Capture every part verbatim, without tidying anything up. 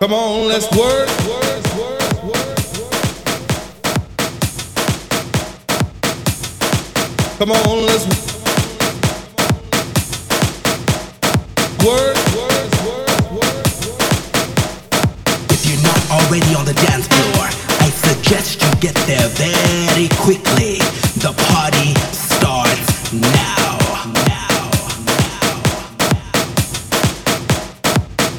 Come on, let's work. Come on, let's work. If you're not already on the dance floor, I suggest you get there very quickly. The party starts now.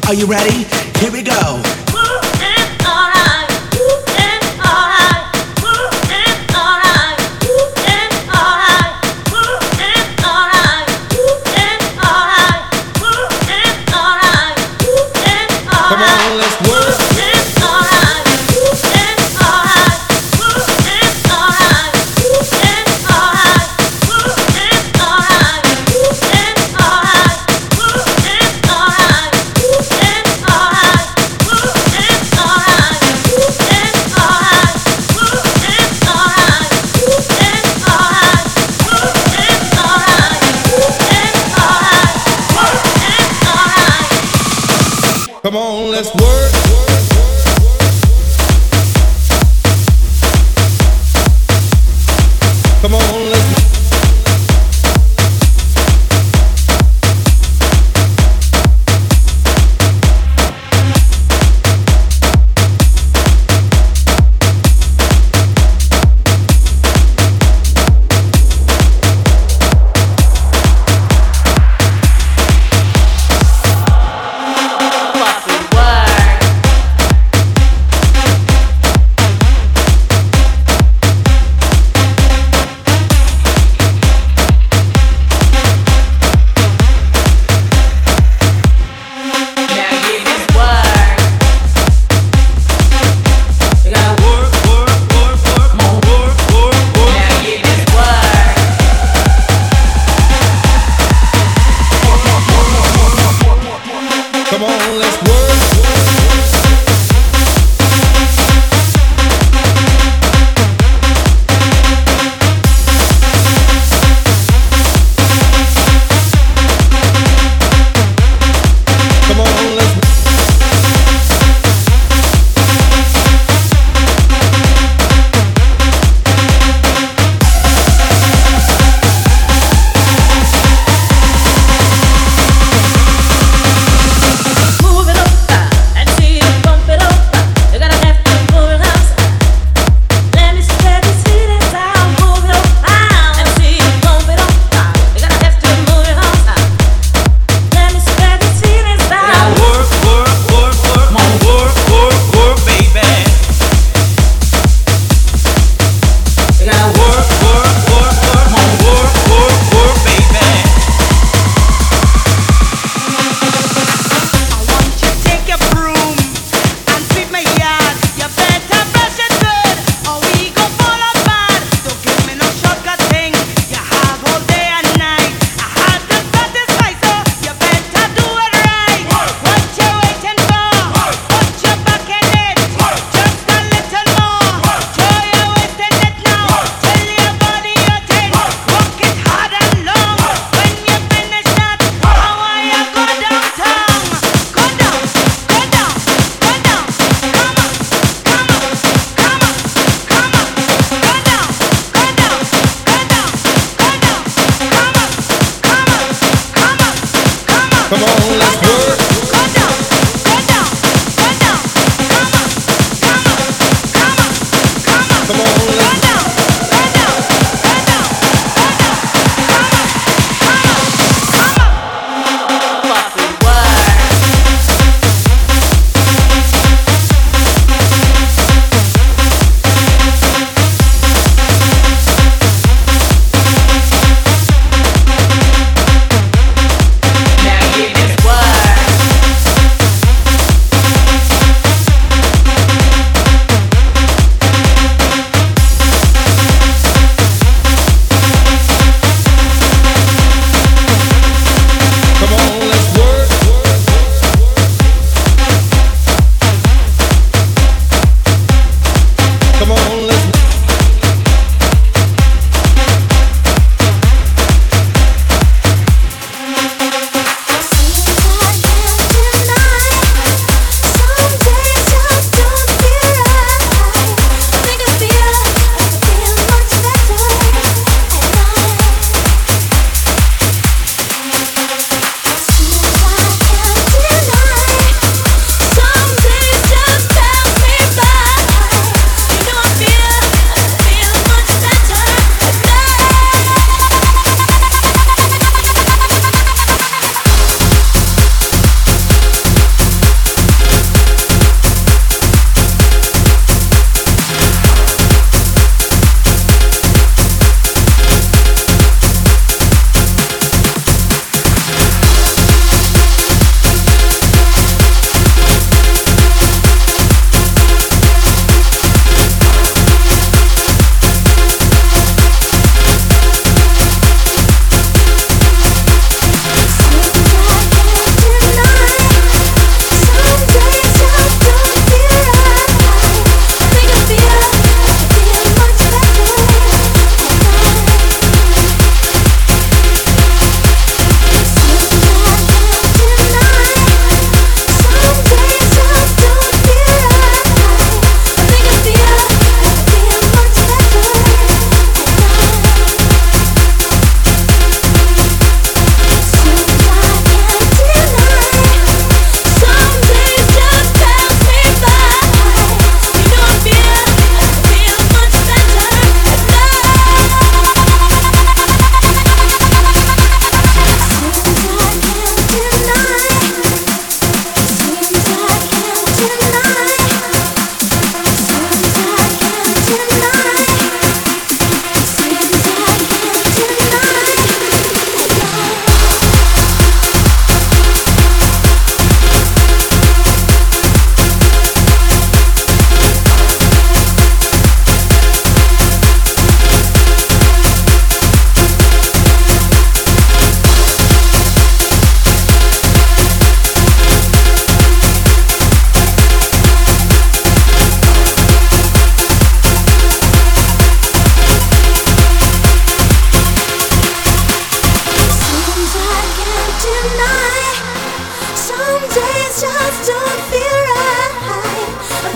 Are you ready? Here we go. Move it all right, move it all right, move it all right, move it all right, move it all right, move it all right, move it all right, move it all right. Come on, let's work. Move it all right, move it all right, move it all right, move it all right, move it all right, move it all right, move it all right. Come on, let's work. Come on, let's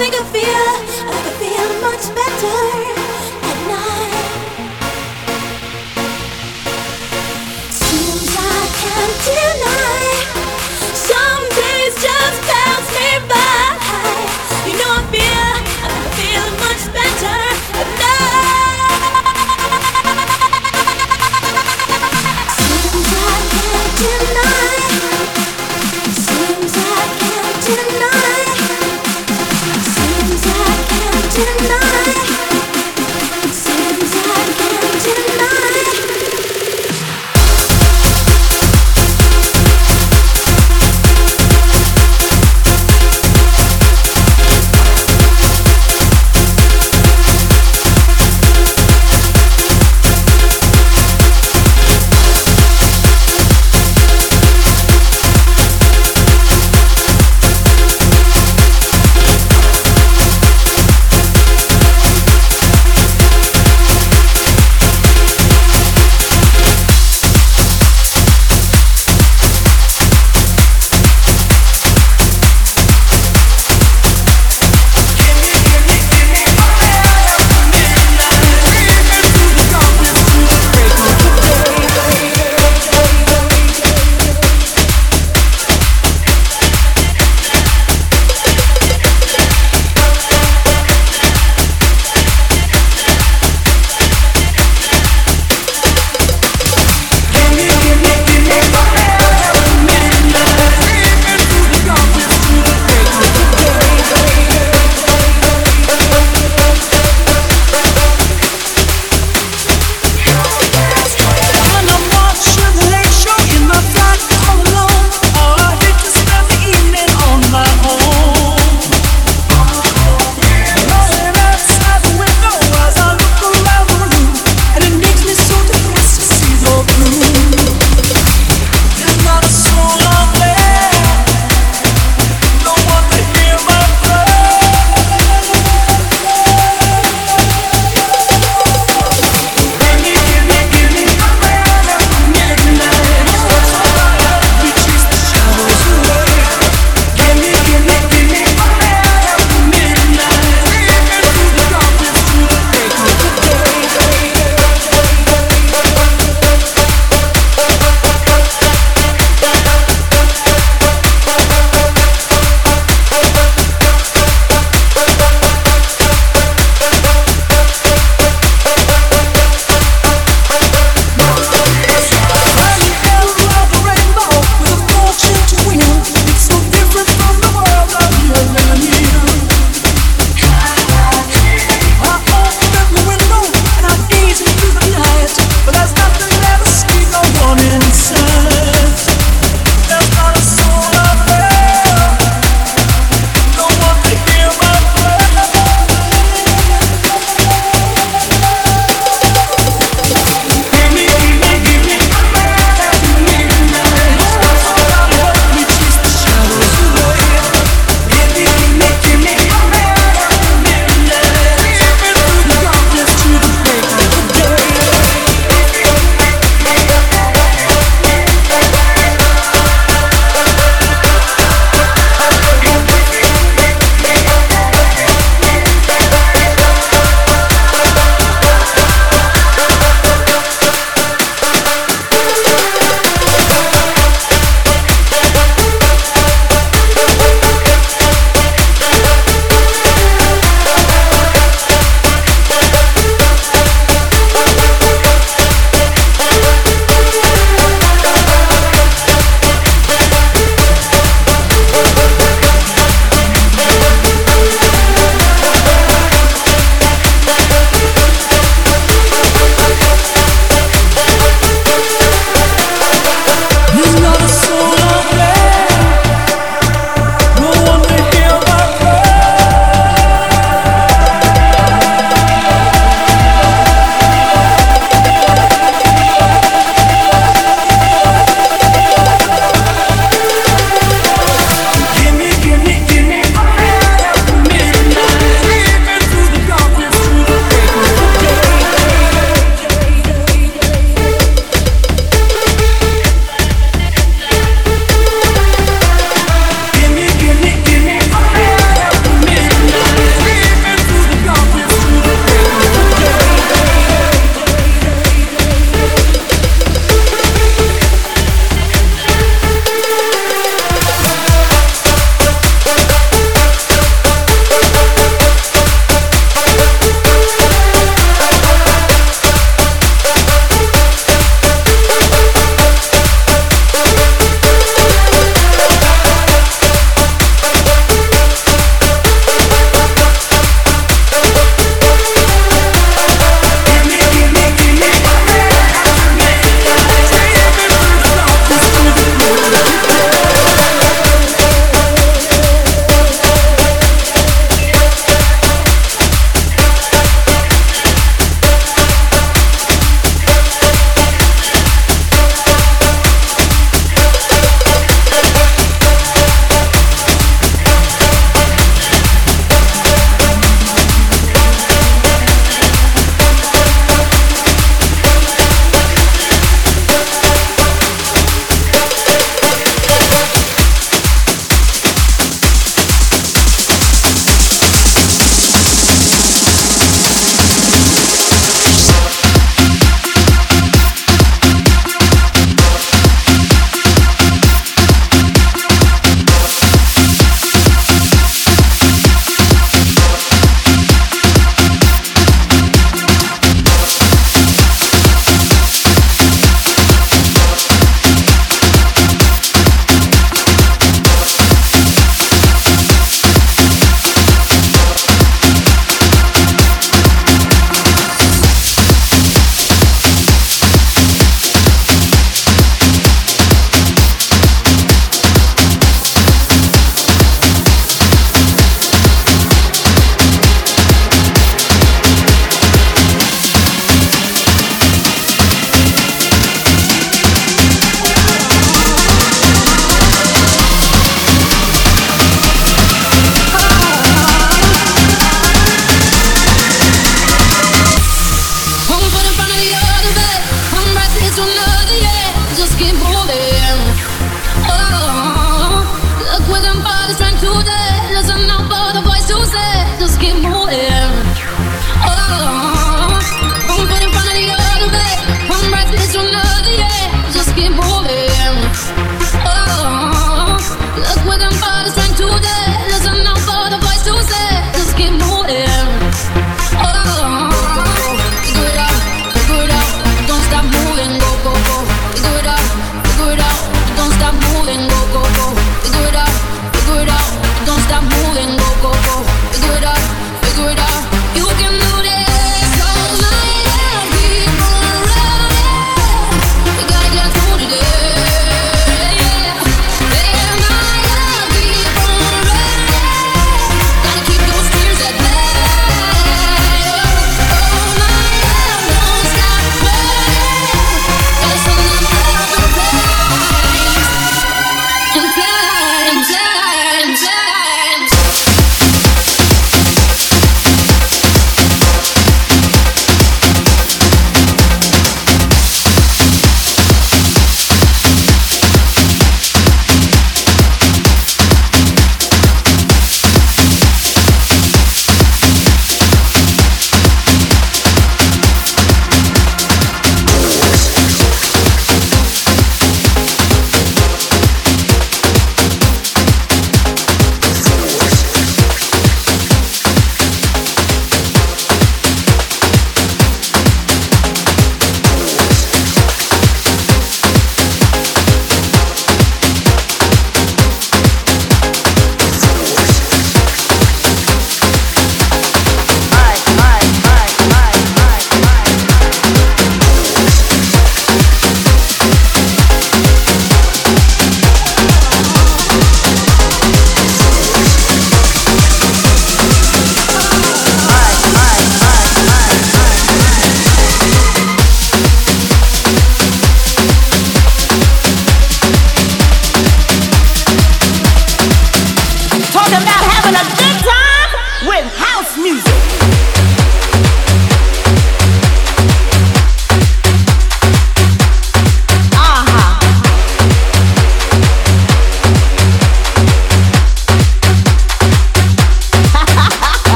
think I feel, I could feel much better at night. Seems I can't deny, some days just pass me by. You know I feel, I could feel much better at night. Seems I can't deny, seems I can't deny. Seems like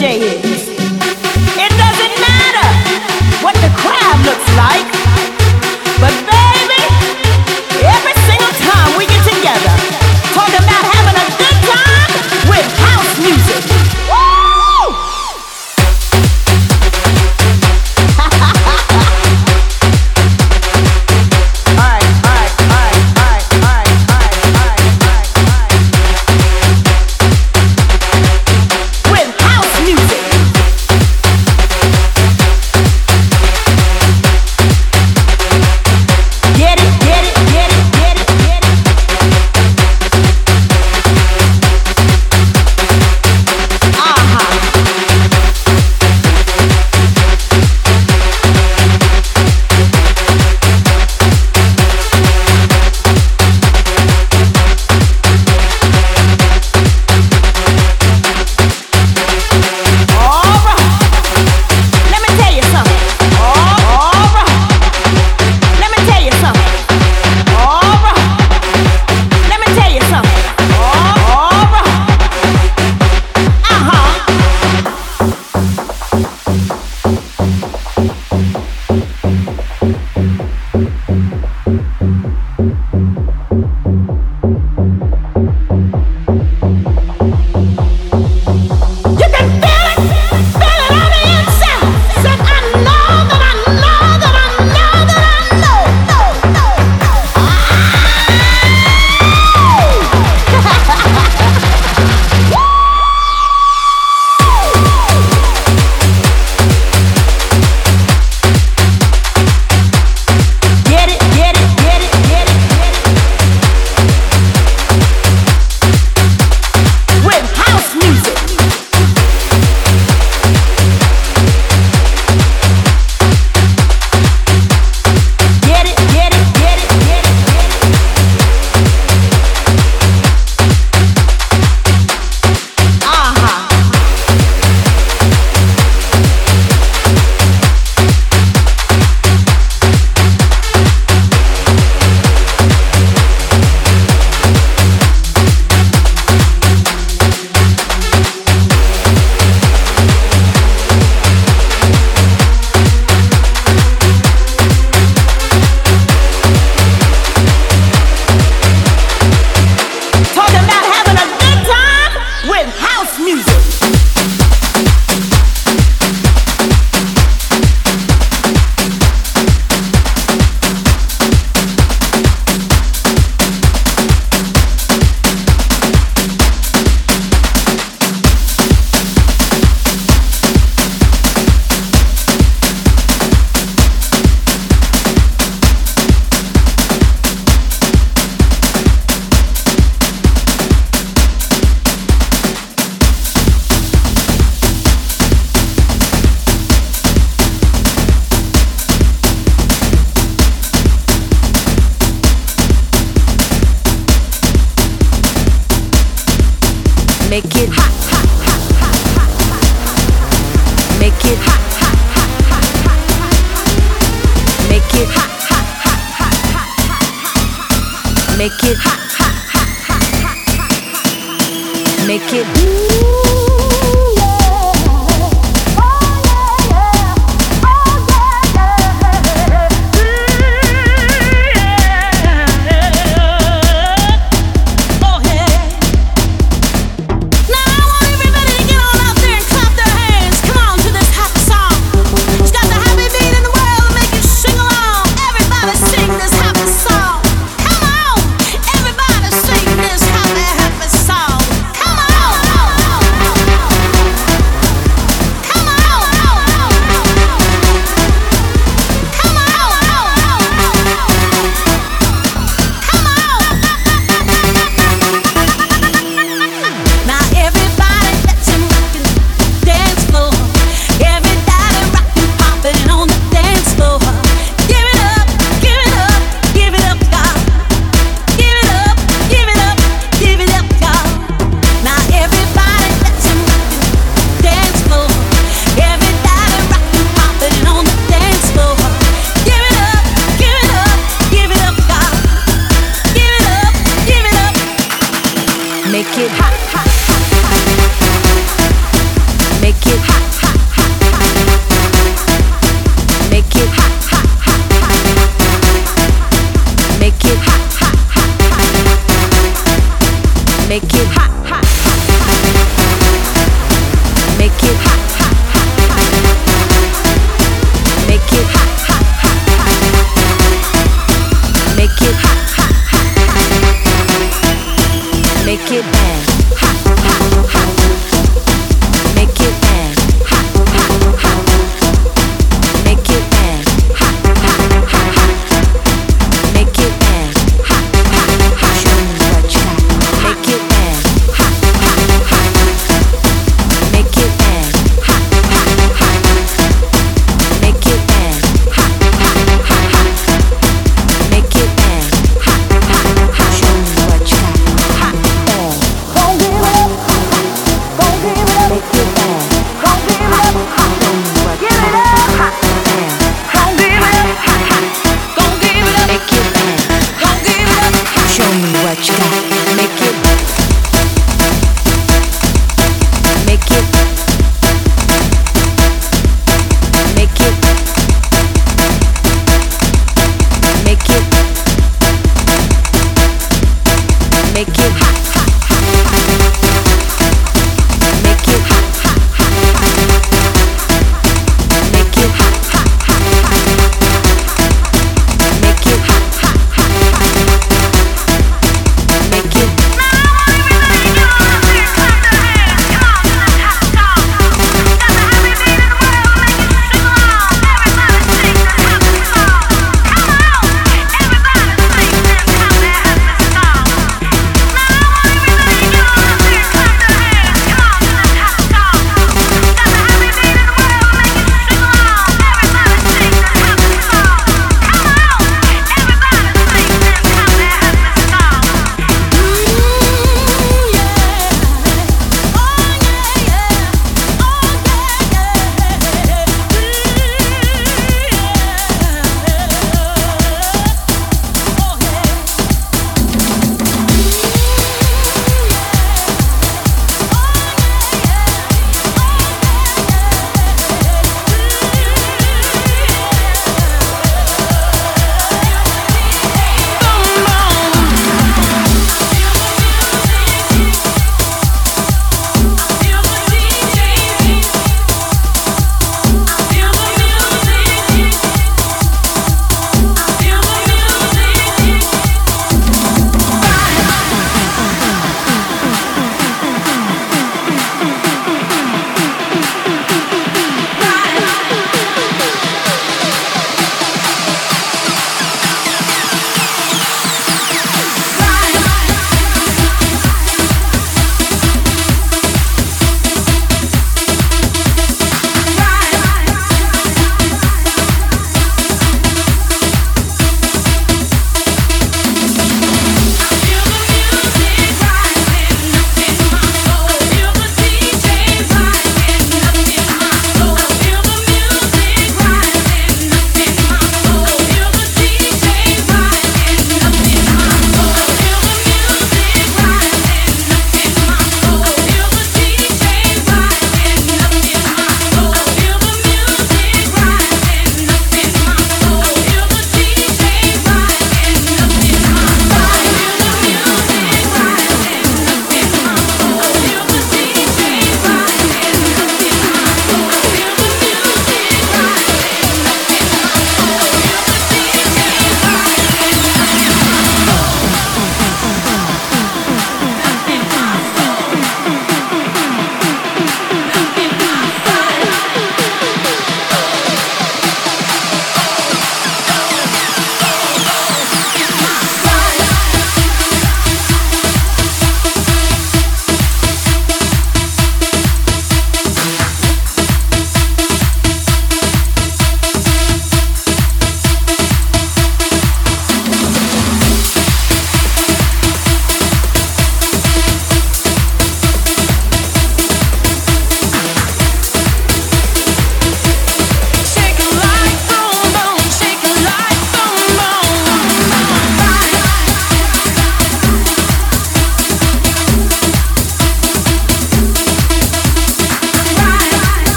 D J is. It doesn't matter what the crowd looks like, but baby, every single time we get together, talk about having a good time with house music.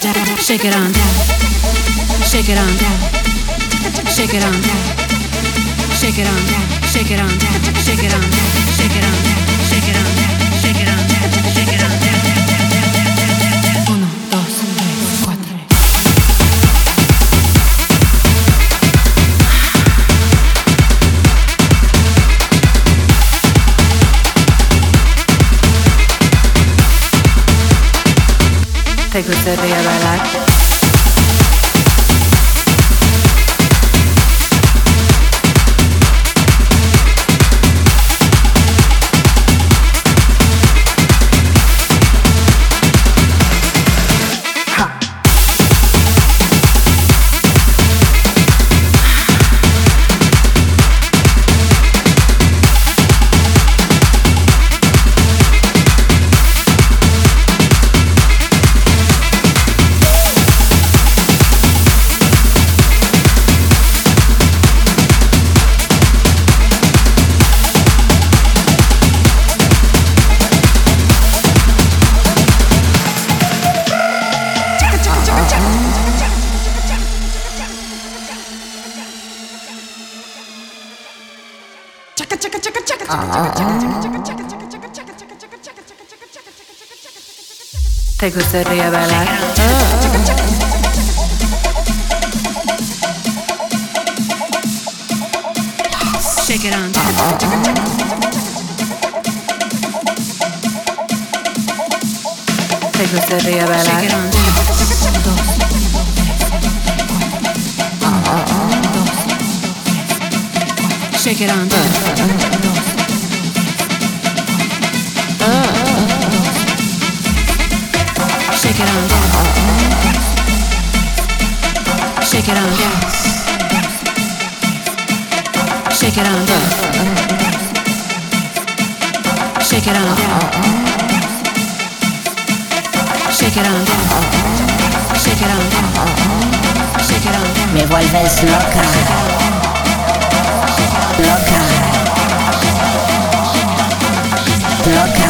down, shake it on down, shake it on down, shake it on down, shake it on down, shake it on down, shake it on down, shake it on down, shake it on down, shake it on down, shake it on down. Uno, dos, tres, cuatro. Te gustaría bailar? Ha. ¿Te gustaría bailar? Shake it on down. ¿Te gustaría bailar? Shake it on down. Shake it on down. Shake it on down. Shake it on down. Shake it on down. Shake it on down. Shake it on down. Shake it on down. Shake it on down. Me vuelves loca, loca, loca, loca, loca.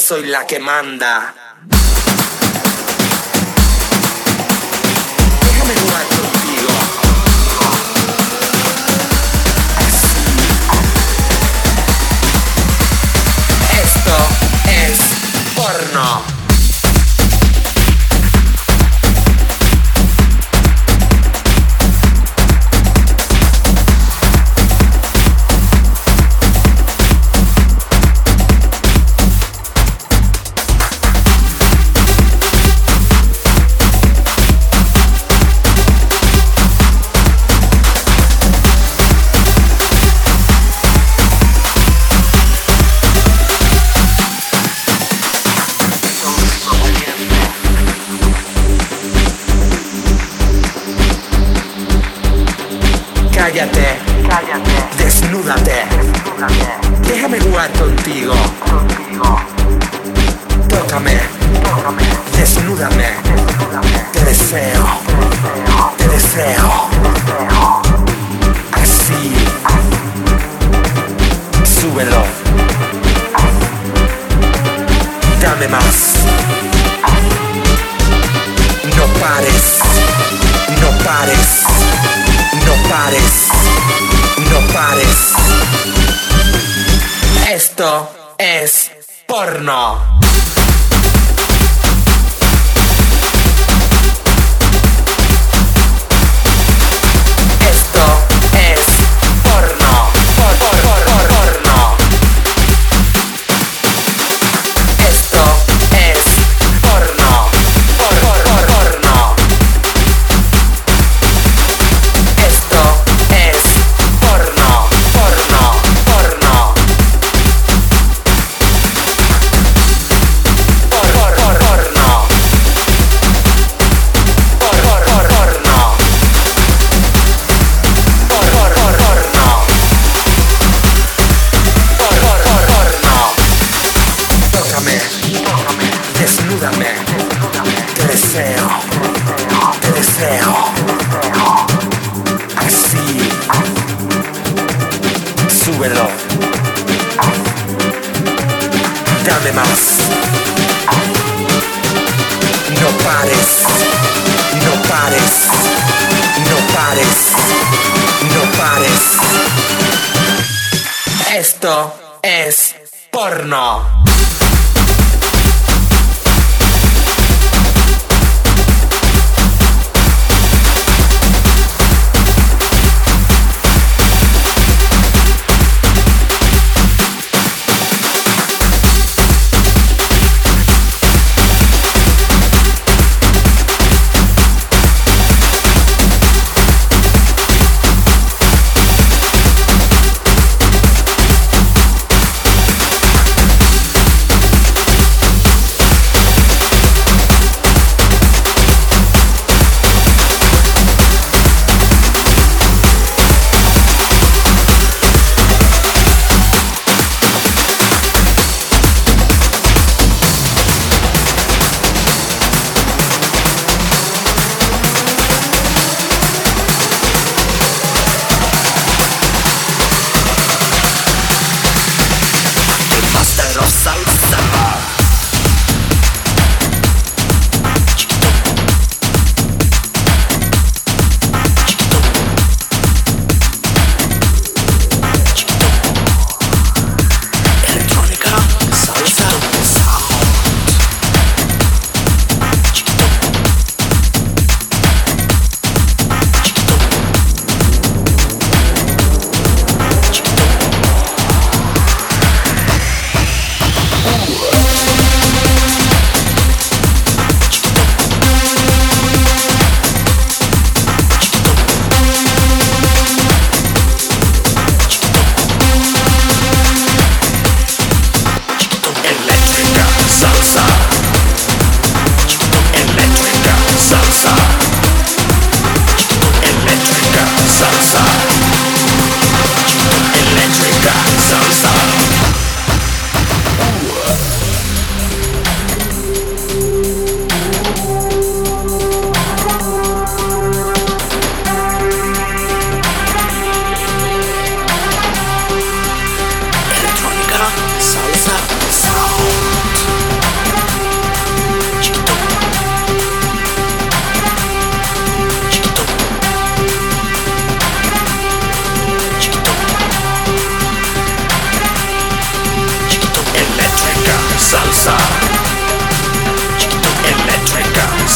soy la que manda. Déjame jugar contigo. Así. Esto es porno. Cállate, cállate, desnúdate, desnúdate, déjame jugar contigo, contigo. Tócame, tócame, desnúdame, desnúdame. Te deseo, te deseo, te deseo, así, así. Súbelo, así. Dame más, así. No pares, así. No pares, así. No pares, no pares. Esto es porno. Esto es porno. Por, por, por, por, porno. Esto es porno. Por, por, por, porno. Desnúdame, te deseo, te deseo, así, súbelo, dame más, no pares, no pares, no pares, no pares, esto es porno.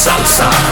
salsa.